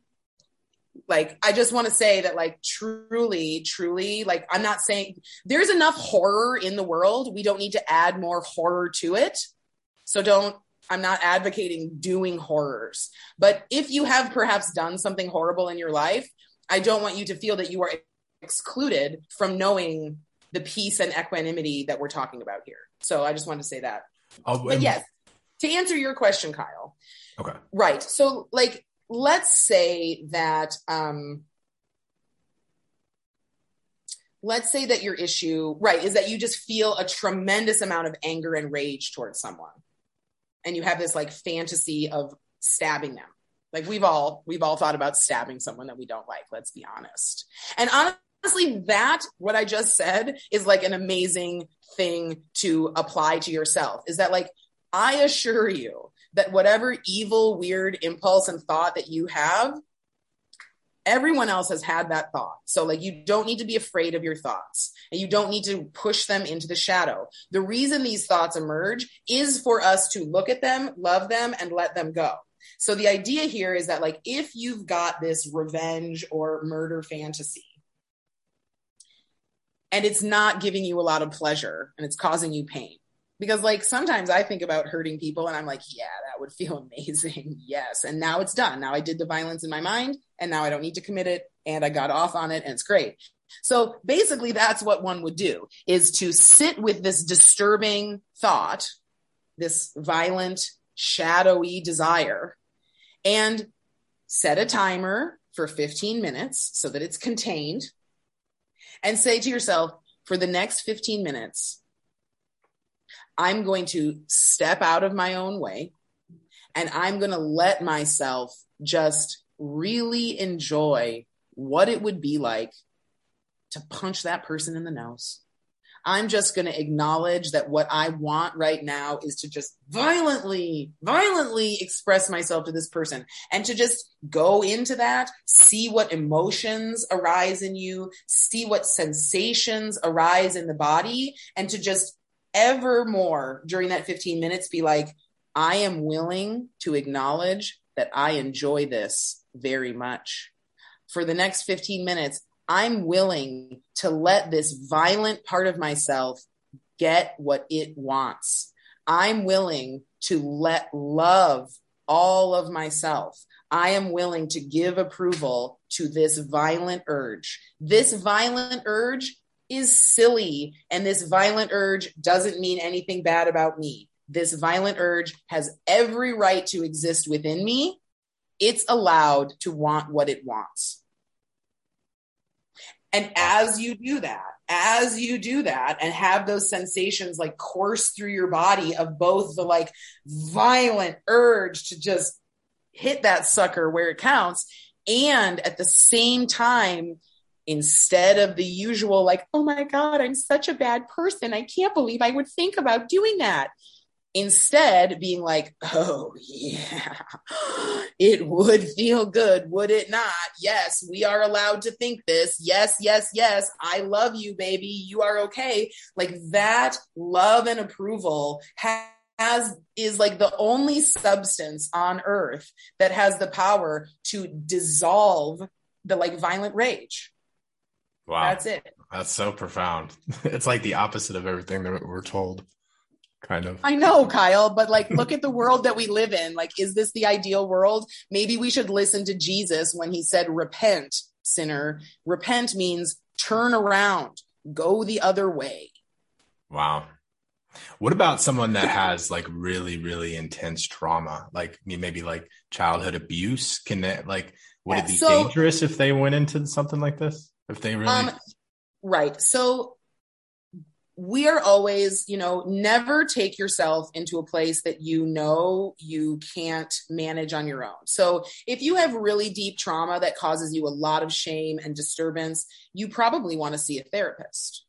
Like, I just want to say that, like, truly, truly, like, I'm not saying there's enough horror in the world. We don't need to add more horror to it. So don't, I'm not advocating doing horrors. But if you have perhaps done something horrible in your life, I don't want you to feel that you are excluded from knowing the peace and equanimity that we're talking about here. So I just wanted to say that. I'll, but yes, to answer your question, Kyle. Okay. Right. So like, let's say that, um, let's say that your issue, right, is that you just feel a tremendous amount of anger and rage towards someone. And you have this like fantasy of stabbing them. Like we've all, we've all thought about stabbing someone that we don't like, let's be honest. And honestly, that, what I just said, is like an amazing thing to apply to yourself, is that like, I assure you that whatever evil, weird impulse and thought that you have, everyone else has had that thought. So like, you don't need to be afraid of your thoughts, and you don't need to push them into the shadow. The reason these thoughts emerge is for us to look at them, love them, and let them go. So the idea here is that like, if you've got this revenge or murder fantasy, and it's not giving you a lot of pleasure, and it's causing you pain, because like, sometimes I think about hurting people and I'm like, yeah, that would feel amazing. Yes. And now it's done. Now I did the violence in my mind, and now I don't need to commit it, and I got off on it, and it's great. So basically that's what one would do, is to sit with this disturbing thought, this violent, shadowy desire, and set a timer for fifteen minutes so that it's contained, and say to yourself, for the next fifteen minutes, I'm going to step out of my own way, and I'm going to let myself just really enjoy what it would be like to punch that person in the nose. I'm just going to acknowledge that what I want right now is to just violently, violently express myself to this person, and to just go into that, see what emotions arise in you, see what sensations arise in the body, and to just evermore during that fifteen minutes be like, I am willing to acknowledge that I enjoy this very much. For the next fifteen minutes, I'm willing to let this violent part of myself get what it wants. I'm willing to let love all of myself. I am willing to give approval to this violent urge. This violent urge is silly, and this violent urge doesn't mean anything bad about me. This violent urge has every right to exist within me. It's allowed to want what it wants. And as you do that, as you do that and have those sensations like course through your body of both the like violent urge to just hit that sucker where it counts, and at the same time, instead of the usual like, oh my God, I'm such a bad person, I can't believe I would think about doing that, instead being like, oh yeah, it would feel good, would it not? Yes, we are allowed to think this. Yes, yes, yes. I love you, baby. You are okay. Like, that love and approval has is like the only substance on earth that has the power to dissolve the like violent rage. Wow. That's it. That's so profound. It's like the opposite of everything that we're told. Kind of. I know, Kyle, but like, look at the world that we live in. Like, is this the ideal world? Maybe we should listen to Jesus when he said, repent, sinner. Repent means turn around, go the other way. Wow. What about someone that has like really, really intense trauma? Like maybe like childhood abuse? Can that like, would yeah, it be so dangerous if they went into something like this? If they really. Um, right. So we are always, you know, never take yourself into a place that you know you can't manage on your own. So if you have really deep trauma that causes you a lot of shame and disturbance, you probably want to see a therapist.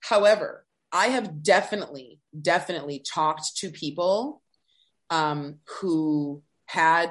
However, I have definitely, definitely talked to people um, who had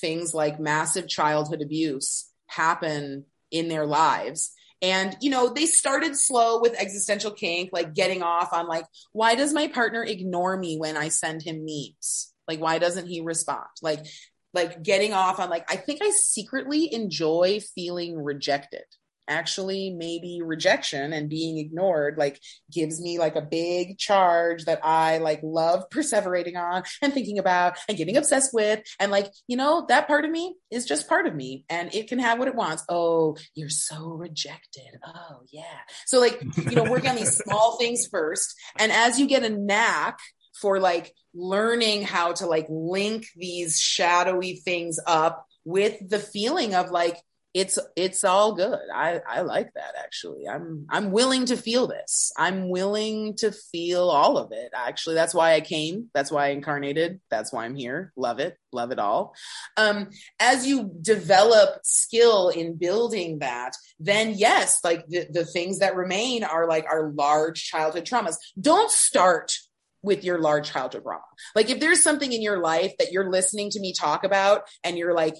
things like massive childhood abuse happen in their lives. And, you know, they started slow with existential kink, like getting off on like, why does my partner ignore me when I send him memes? Like, why doesn't he respond? Like, like getting off on like, I think I secretly enjoy feeling rejected. Actually, maybe rejection and being ignored, like gives me like a big charge that I like love perseverating on and thinking about and getting obsessed with. And like, you know, that part of me is just part of me, and it can have what it wants. Oh, you're so rejected. Oh yeah. So like, you know, work on these small things first. And as you get a knack for like learning how to like link these shadowy things up with the feeling of like, it's it's all good. I, I like that, actually. I'm I'm willing to feel this. I'm willing to feel all of it. Actually, that's why I came. That's why I incarnated. That's why I'm here. Love it. Love it all. Um, as you develop skill in building that, then yes, like the, the things that remain are like our large childhood traumas. Don't start with your large childhood trauma. Like if there's something in your life that you're listening to me talk about and you're like,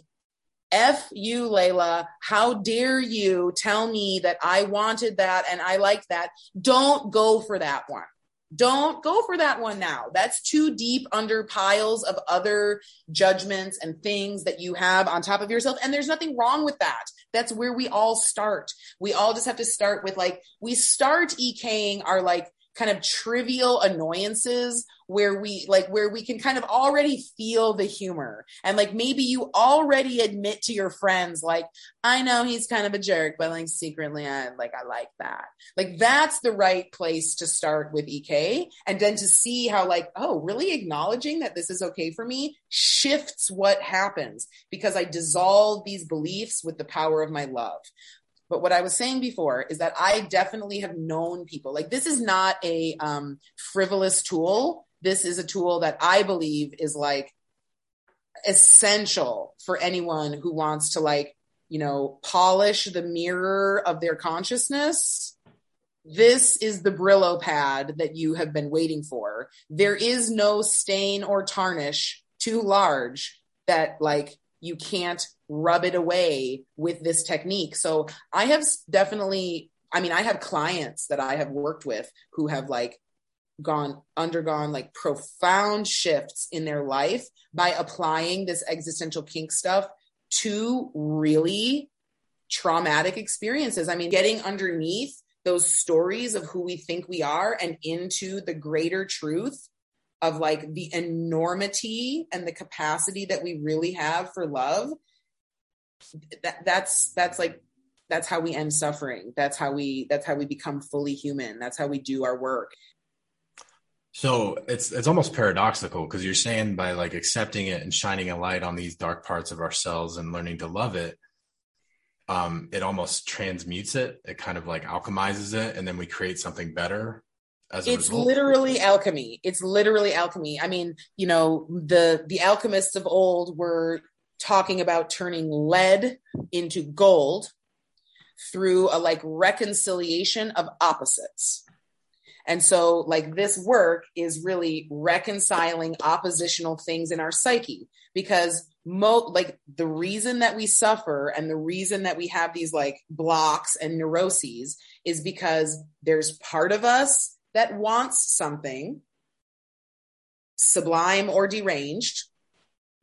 F you, Laila, how dare you tell me that I wanted that and I like that. Don't go for that one. Don't go for that one now. That's too deep under piles of other judgments and things that you have on top of yourself. And there's nothing wrong with that. That's where we all start. We all just have to start with like, we start EKing our like kind of trivial annoyances where we like where we can kind of already feel the humor. And like maybe you already admit to your friends, like, I know he's kind of a jerk, but like secretly I like I like that. Like that's the right place to start with E K. And then to see how like, oh, really acknowledging that this is okay for me shifts what happens because I dissolve these beliefs with the power of my love. But what I was saying before is that I definitely have known people like this is not a um, frivolous tool. This is a tool that I believe is like essential for anyone who wants to like, you know, polish the mirror of their consciousness. This is the Brillo pad that you have been waiting for. There is no stain or tarnish too large that like you can't rub it away with this technique. So I have definitely, I mean, I have clients that I have worked with who have like gone, undergone like profound shifts in their life by applying this existential kink stuff to really traumatic experiences. I mean, getting underneath those stories of who we think we are and into the greater truth of like the enormity and the capacity that we really have for love. That, that's, that's like, that's how we end suffering. That's how we, that's how we become fully human. That's how we do our work. So it's, it's almost paradoxical because you're saying by like accepting it and shining a light on these dark parts of ourselves and learning to love it, um, it almost transmutes it. It kind of like alchemizes it. And then we create something better. As a it's result. literally alchemy. It's literally alchemy. I mean, you know, the, the alchemists of old were talking about turning lead into gold through a like reconciliation of opposites. And so like this work is really reconciling oppositional things in our psyche because mo- like the reason that we suffer and the reason that we have these like blocks and neuroses is because there's part of us that wants something sublime or deranged.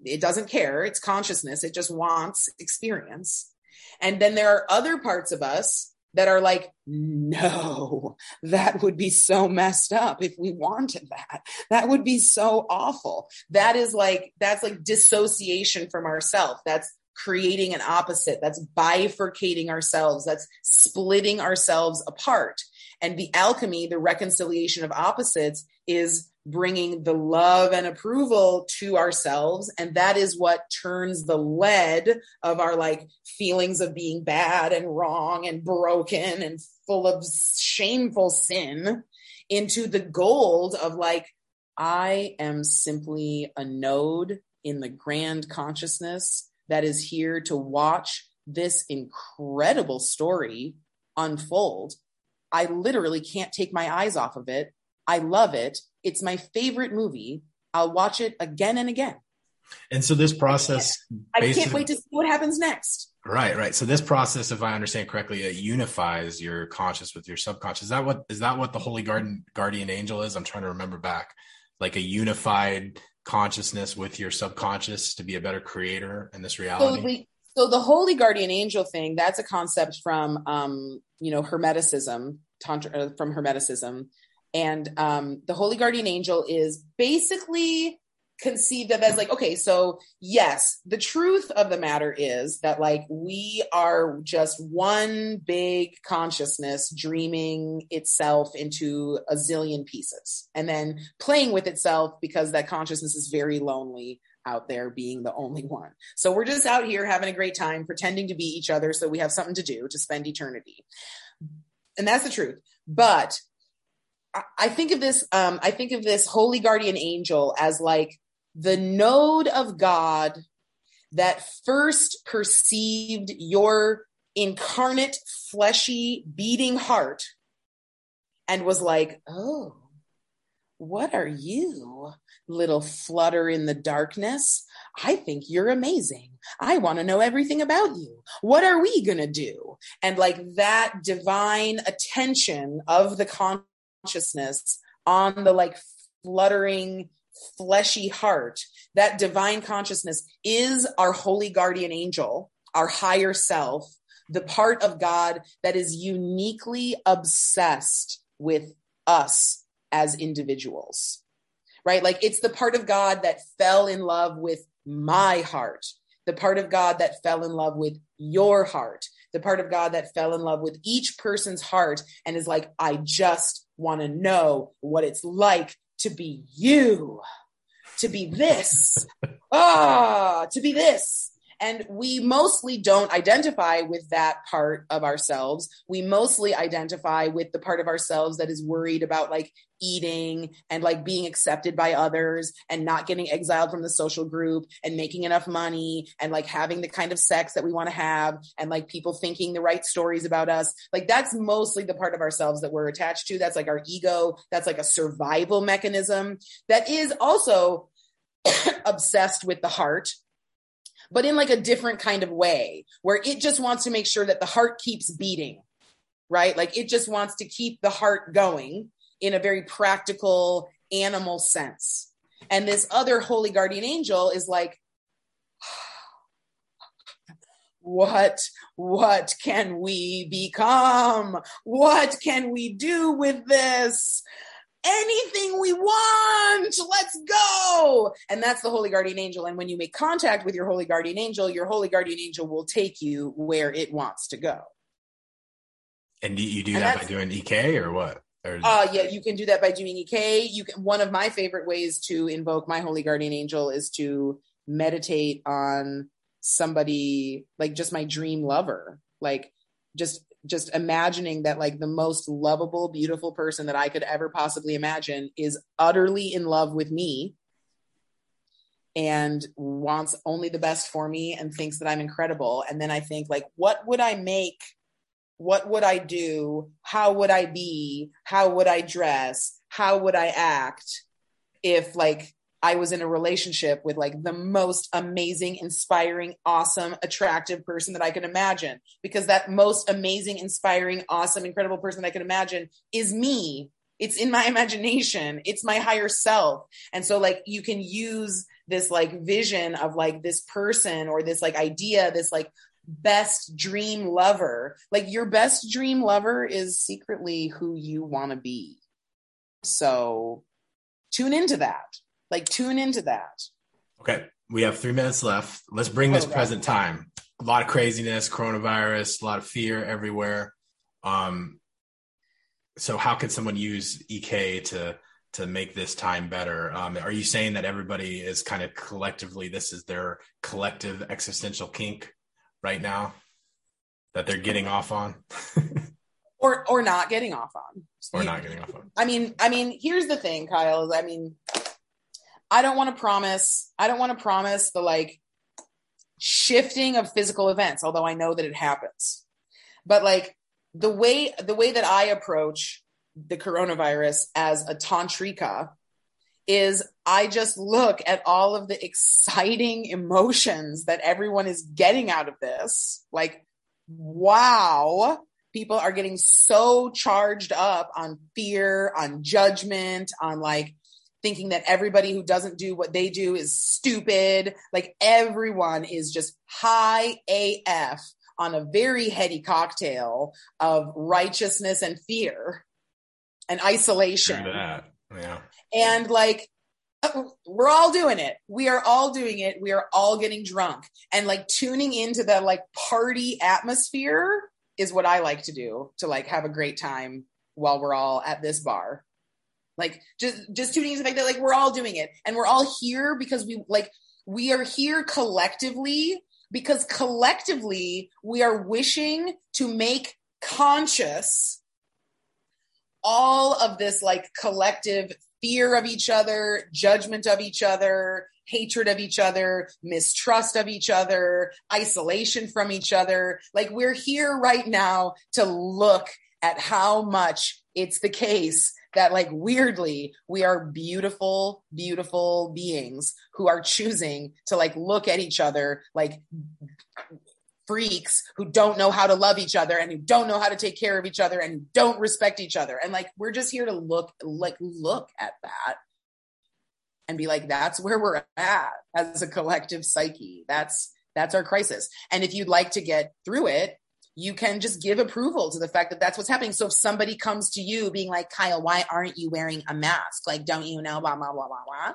It doesn't care. It's consciousness. It just wants experience. And then there are other parts of us that are like, no, that would be so messed up if we wanted that. That would be so awful. That is like, that's like dissociation from ourselves. That's creating an opposite. That's bifurcating ourselves. That's splitting ourselves apart. And the alchemy, the reconciliation of opposites, is bringing the love and approval to ourselves. And that is what turns the lead of our like feelings of being bad and wrong and broken and full of shameful sin into the gold of like, I am simply a node in the grand consciousness that is here to watch this incredible story unfold. I literally can't take my eyes off of it. I love it. It's my favorite movie. I'll watch it again and again. And so this process... I can't, I can't wait to see what happens next. Right, right. So this process, if I understand correctly, it unifies your conscious with your subconscious. Is that what, is that what the Holy Guardian, Guardian Angel is? I'm trying to remember back. Like a unified consciousness with your subconscious to be a better creator in this reality? Totally. So the Holy Guardian Angel thing, that's a concept from, um, you know, Hermeticism, Tantra, uh, from Hermeticism. And um, the Holy Guardian Angel is basically conceived of as like, okay, so yes, the truth of the matter is that like we are just one big consciousness dreaming itself into a zillion pieces and then playing with itself because that consciousness is very lonely out there being the only one. So we're just out here having a great time, pretending to be each other so we have something to do to spend eternity. And that's the truth. But I, I think of this, um, I think of this holy guardian angel as like the node of God that first perceived your incarnate, fleshy, beating heart and was like, oh, what are you, little flutter in the darkness? I think you're amazing. I want to know everything about you. What are we going to do? And like that divine attention of the consciousness on the like fluttering, fleshy heart, that divine consciousness is our holy guardian angel, our higher self, the part of God that is uniquely obsessed with us as individuals, right? Like it's the part of God that fell in love with my heart, the part of God that fell in love with your heart, the part of God that fell in love with each person's heart and is like, I just want to know what it's like to be you, to be this, ah, to be this. And we mostly don't identify with that part of ourselves. We mostly identify with the part of ourselves that is worried about like eating and like being accepted by others and not getting exiled from the social group and making enough money and like having the kind of sex that we want to have and like people thinking the right stories about us. Like that's mostly the part of ourselves that we're attached to. That's like our ego. That's like a survival mechanism that is also obsessed with the heart, but in like a different kind of way where it just wants to make sure that the heart keeps beating, right? Like it just wants to keep the heart going in a very practical animal sense. And this other holy guardian angel is like, what, what can we become? What can we do with this? Anything we want, let's go. And that's the holy guardian angel. And when you make contact with your holy guardian angel, your holy guardian angel will take you where it wants to go. And you do and that by doing E K or what? Or... Uh, yeah, you can do that by doing E K. You can, one of my favorite ways to invoke my holy guardian angel is to meditate on somebody, like just my dream lover, like just just imagining that like the most lovable, beautiful person that I could ever possibly imagine is utterly in love with me and wants only the best for me and thinks that I'm incredible. And then I think like, what would I make? What would I do? How would I be? How would I dress? How would I act if like I was in a relationship with like the most amazing, inspiring, awesome, attractive person that I could imagine, because that most amazing, inspiring, awesome, incredible person I could imagine is me. It's in my imagination. It's my higher self. And so like, you can use this like vision of like this person or this like idea, this like best dream lover, like your best dream lover is secretly who you want to be. So tune into that. Like tune into that. Okay. We have three minutes left. Let's bring this okay. present time. A lot of craziness, coronavirus, a lot of fear everywhere. Um, so how can someone use E K to, to make this time better? Um, are you saying that everybody is kind of collectively, this is their collective existential kink right now that they're getting off on? or, or not getting off on. Or not getting off on. I mean, I mean, here's the thing, Kyle, is I mean, I don't want to promise, I don't want to promise the like shifting of physical events, although I know that it happens. But like the way, the way that I approach the coronavirus as a tantrika is I just look at all of the exciting emotions that everyone is getting out of this. Like, wow. People are getting so charged up on fear, on judgment, on like, thinking that everybody who doesn't do what they do is stupid. Like everyone is just high A F on a very heady cocktail of righteousness and fear and isolation. Yeah. And like, we're all doing it. We are all doing it. We are all getting drunk and like tuning into that like party atmosphere is what I like to do to like have a great time while we're all at this bar. Like just, just tuning into the fact that like, we're all doing it and we're all here because we like, we are here collectively because collectively we are wishing to make conscious all of this like collective fear of each other, judgment of each other, hatred of each other, mistrust of each other, isolation from each other. Like we're here right now to look at how much it's the case that like weirdly we are beautiful, beautiful beings who are choosing to like look at each other like freaks who don't know how to love each other and who don't know how to take care of each other and who don't respect each other. And like, we're just here to look, like look at that and be like, that's where we're at as a collective psyche. That's, that's our crisis. And if you'd like to get through it, you can just give approval to the fact that that's what's happening. So if somebody comes to you being like, Kyle, why aren't you wearing a mask? Like, don't you know, blah, blah, blah, blah, blah.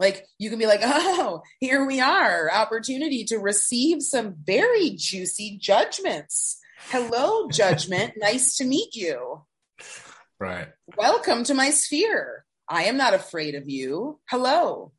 Like, you can be like, oh, here we are, opportunity to receive some very juicy judgments. Hello, judgment. Nice to meet you. Right. Welcome to my sphere. I am not afraid of you. Hello.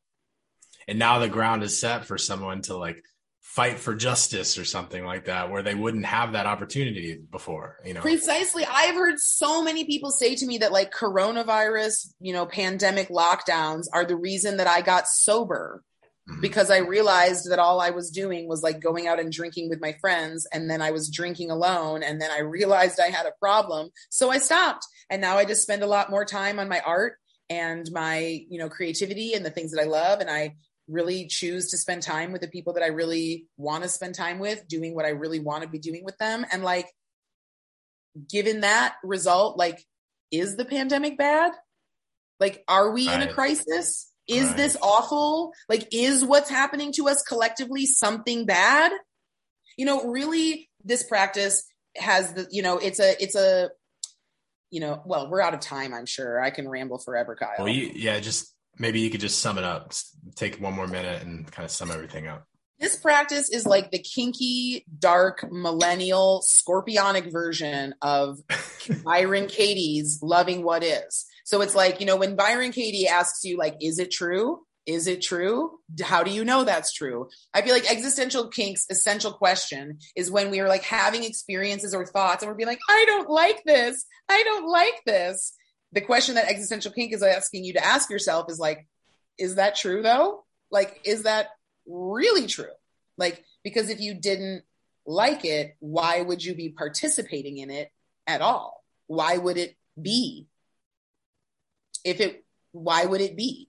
And now the ground is set for someone to like fight for justice or something like that, where they wouldn't have that opportunity before, you know? Precisely. I've heard so many people say to me that like coronavirus, you know, pandemic lockdowns are the reason that I got sober mm-hmm. because I realized that all I was doing was like going out and drinking with my friends. And then I was drinking alone. And then I realized I had a problem. So I stopped. And now I just spend a lot more time on my art and my, you know, creativity and the things that I love. And I really choose to spend time with the people that I really want to spend time with, doing what I really want to be doing with them. And like, given that result, like, is the pandemic bad? Like, are we right. in a crisis? Is right. this awful? Like, is what's happening to us collectively something bad? You know, really, this practice has the, you know, it's a, it's a, you know, well, we're out of time, I'm sure. I can ramble forever, Kyle. Well, you, yeah, just maybe you could just sum it up. Take one more minute and kind of sum everything up. This practice is like the kinky, dark, millennial, scorpionic version of Byron Katie's Loving What Is. So it's like, you know, when Byron Katie asks you, like, is it true? Is it true? How do you know that's true? I feel like Existential Kink's essential question is when we are like having experiences or thoughts and we're being like, I don't like this. I don't like this. The question that Existential Kink is asking you to ask yourself is like, is that true though? Like, is that really true? Like, because if you didn't like it, why would you be participating in it at all? Why would it be? If it, why would it be?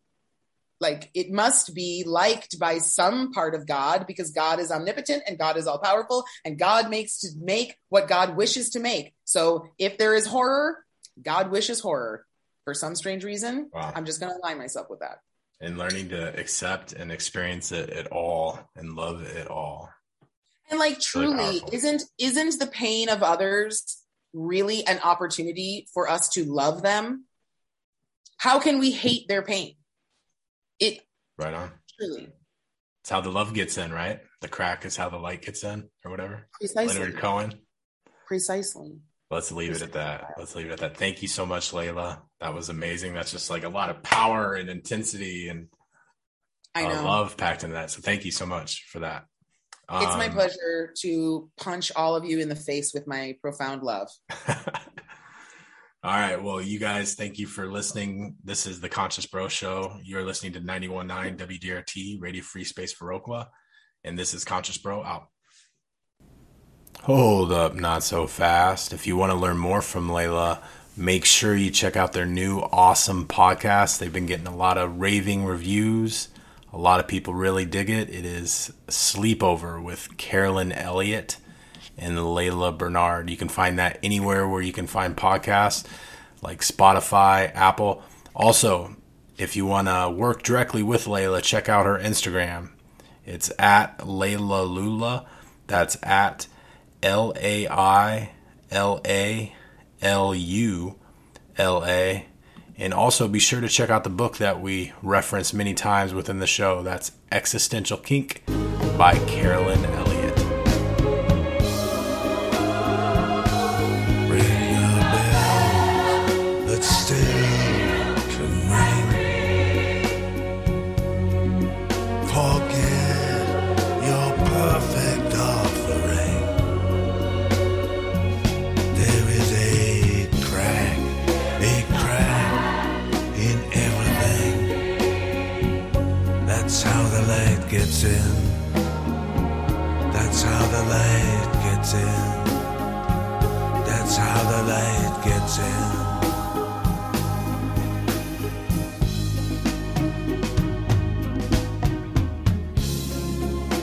Like, it must be liked by some part of God because God is omnipotent and God is all powerful and God makes to make what God wishes to make. So if there is horror, God wishes horror for some strange reason. Wow. I'm just going to align myself with that. And learning to accept and experience it at all and love it all. And like, it's truly really isn't, isn't the pain of others really an opportunity for us to love them? How can we hate their pain? It right on. Truly. It's how the love gets in, right? The crack is how the light gets in, or whatever. Precisely. Leonard Cohen. Precisely. Let's leave Precisely. it at that. Let's leave it at that. Thank you so much, Laila. That was amazing. That's just like a lot of power and intensity and uh, I know. love packed into that. So thank you so much for that. Um, it's my pleasure to punch all of you in the face with my profound love. All right. Well, you guys, thank you for listening. This is the Conscious Bro Show. You're listening to ninety-one point nine W D R T, Radio Free Space Viroqua, and this is Conscious Bro out. Hold up, not so fast. If you want to learn more from Laila, make sure you check out their new awesome podcast. They've been getting a lot of raving reviews. A lot of people really dig it. It is Sleepover with Carolyn Elliott and Laila Bernhardt. You can find that anywhere where you can find podcasts, like Spotify, Apple. Also, if you want to work directly with Laila, check out her Instagram. It's at Laila Lula. That's at L A I L A L U L A. And also be sure to check out the book that we reference many times within the show. That's Existential Kink by Carolyn Elliott. Still can ring. Forget. gets in. That's how the light gets in. That's how the light gets in.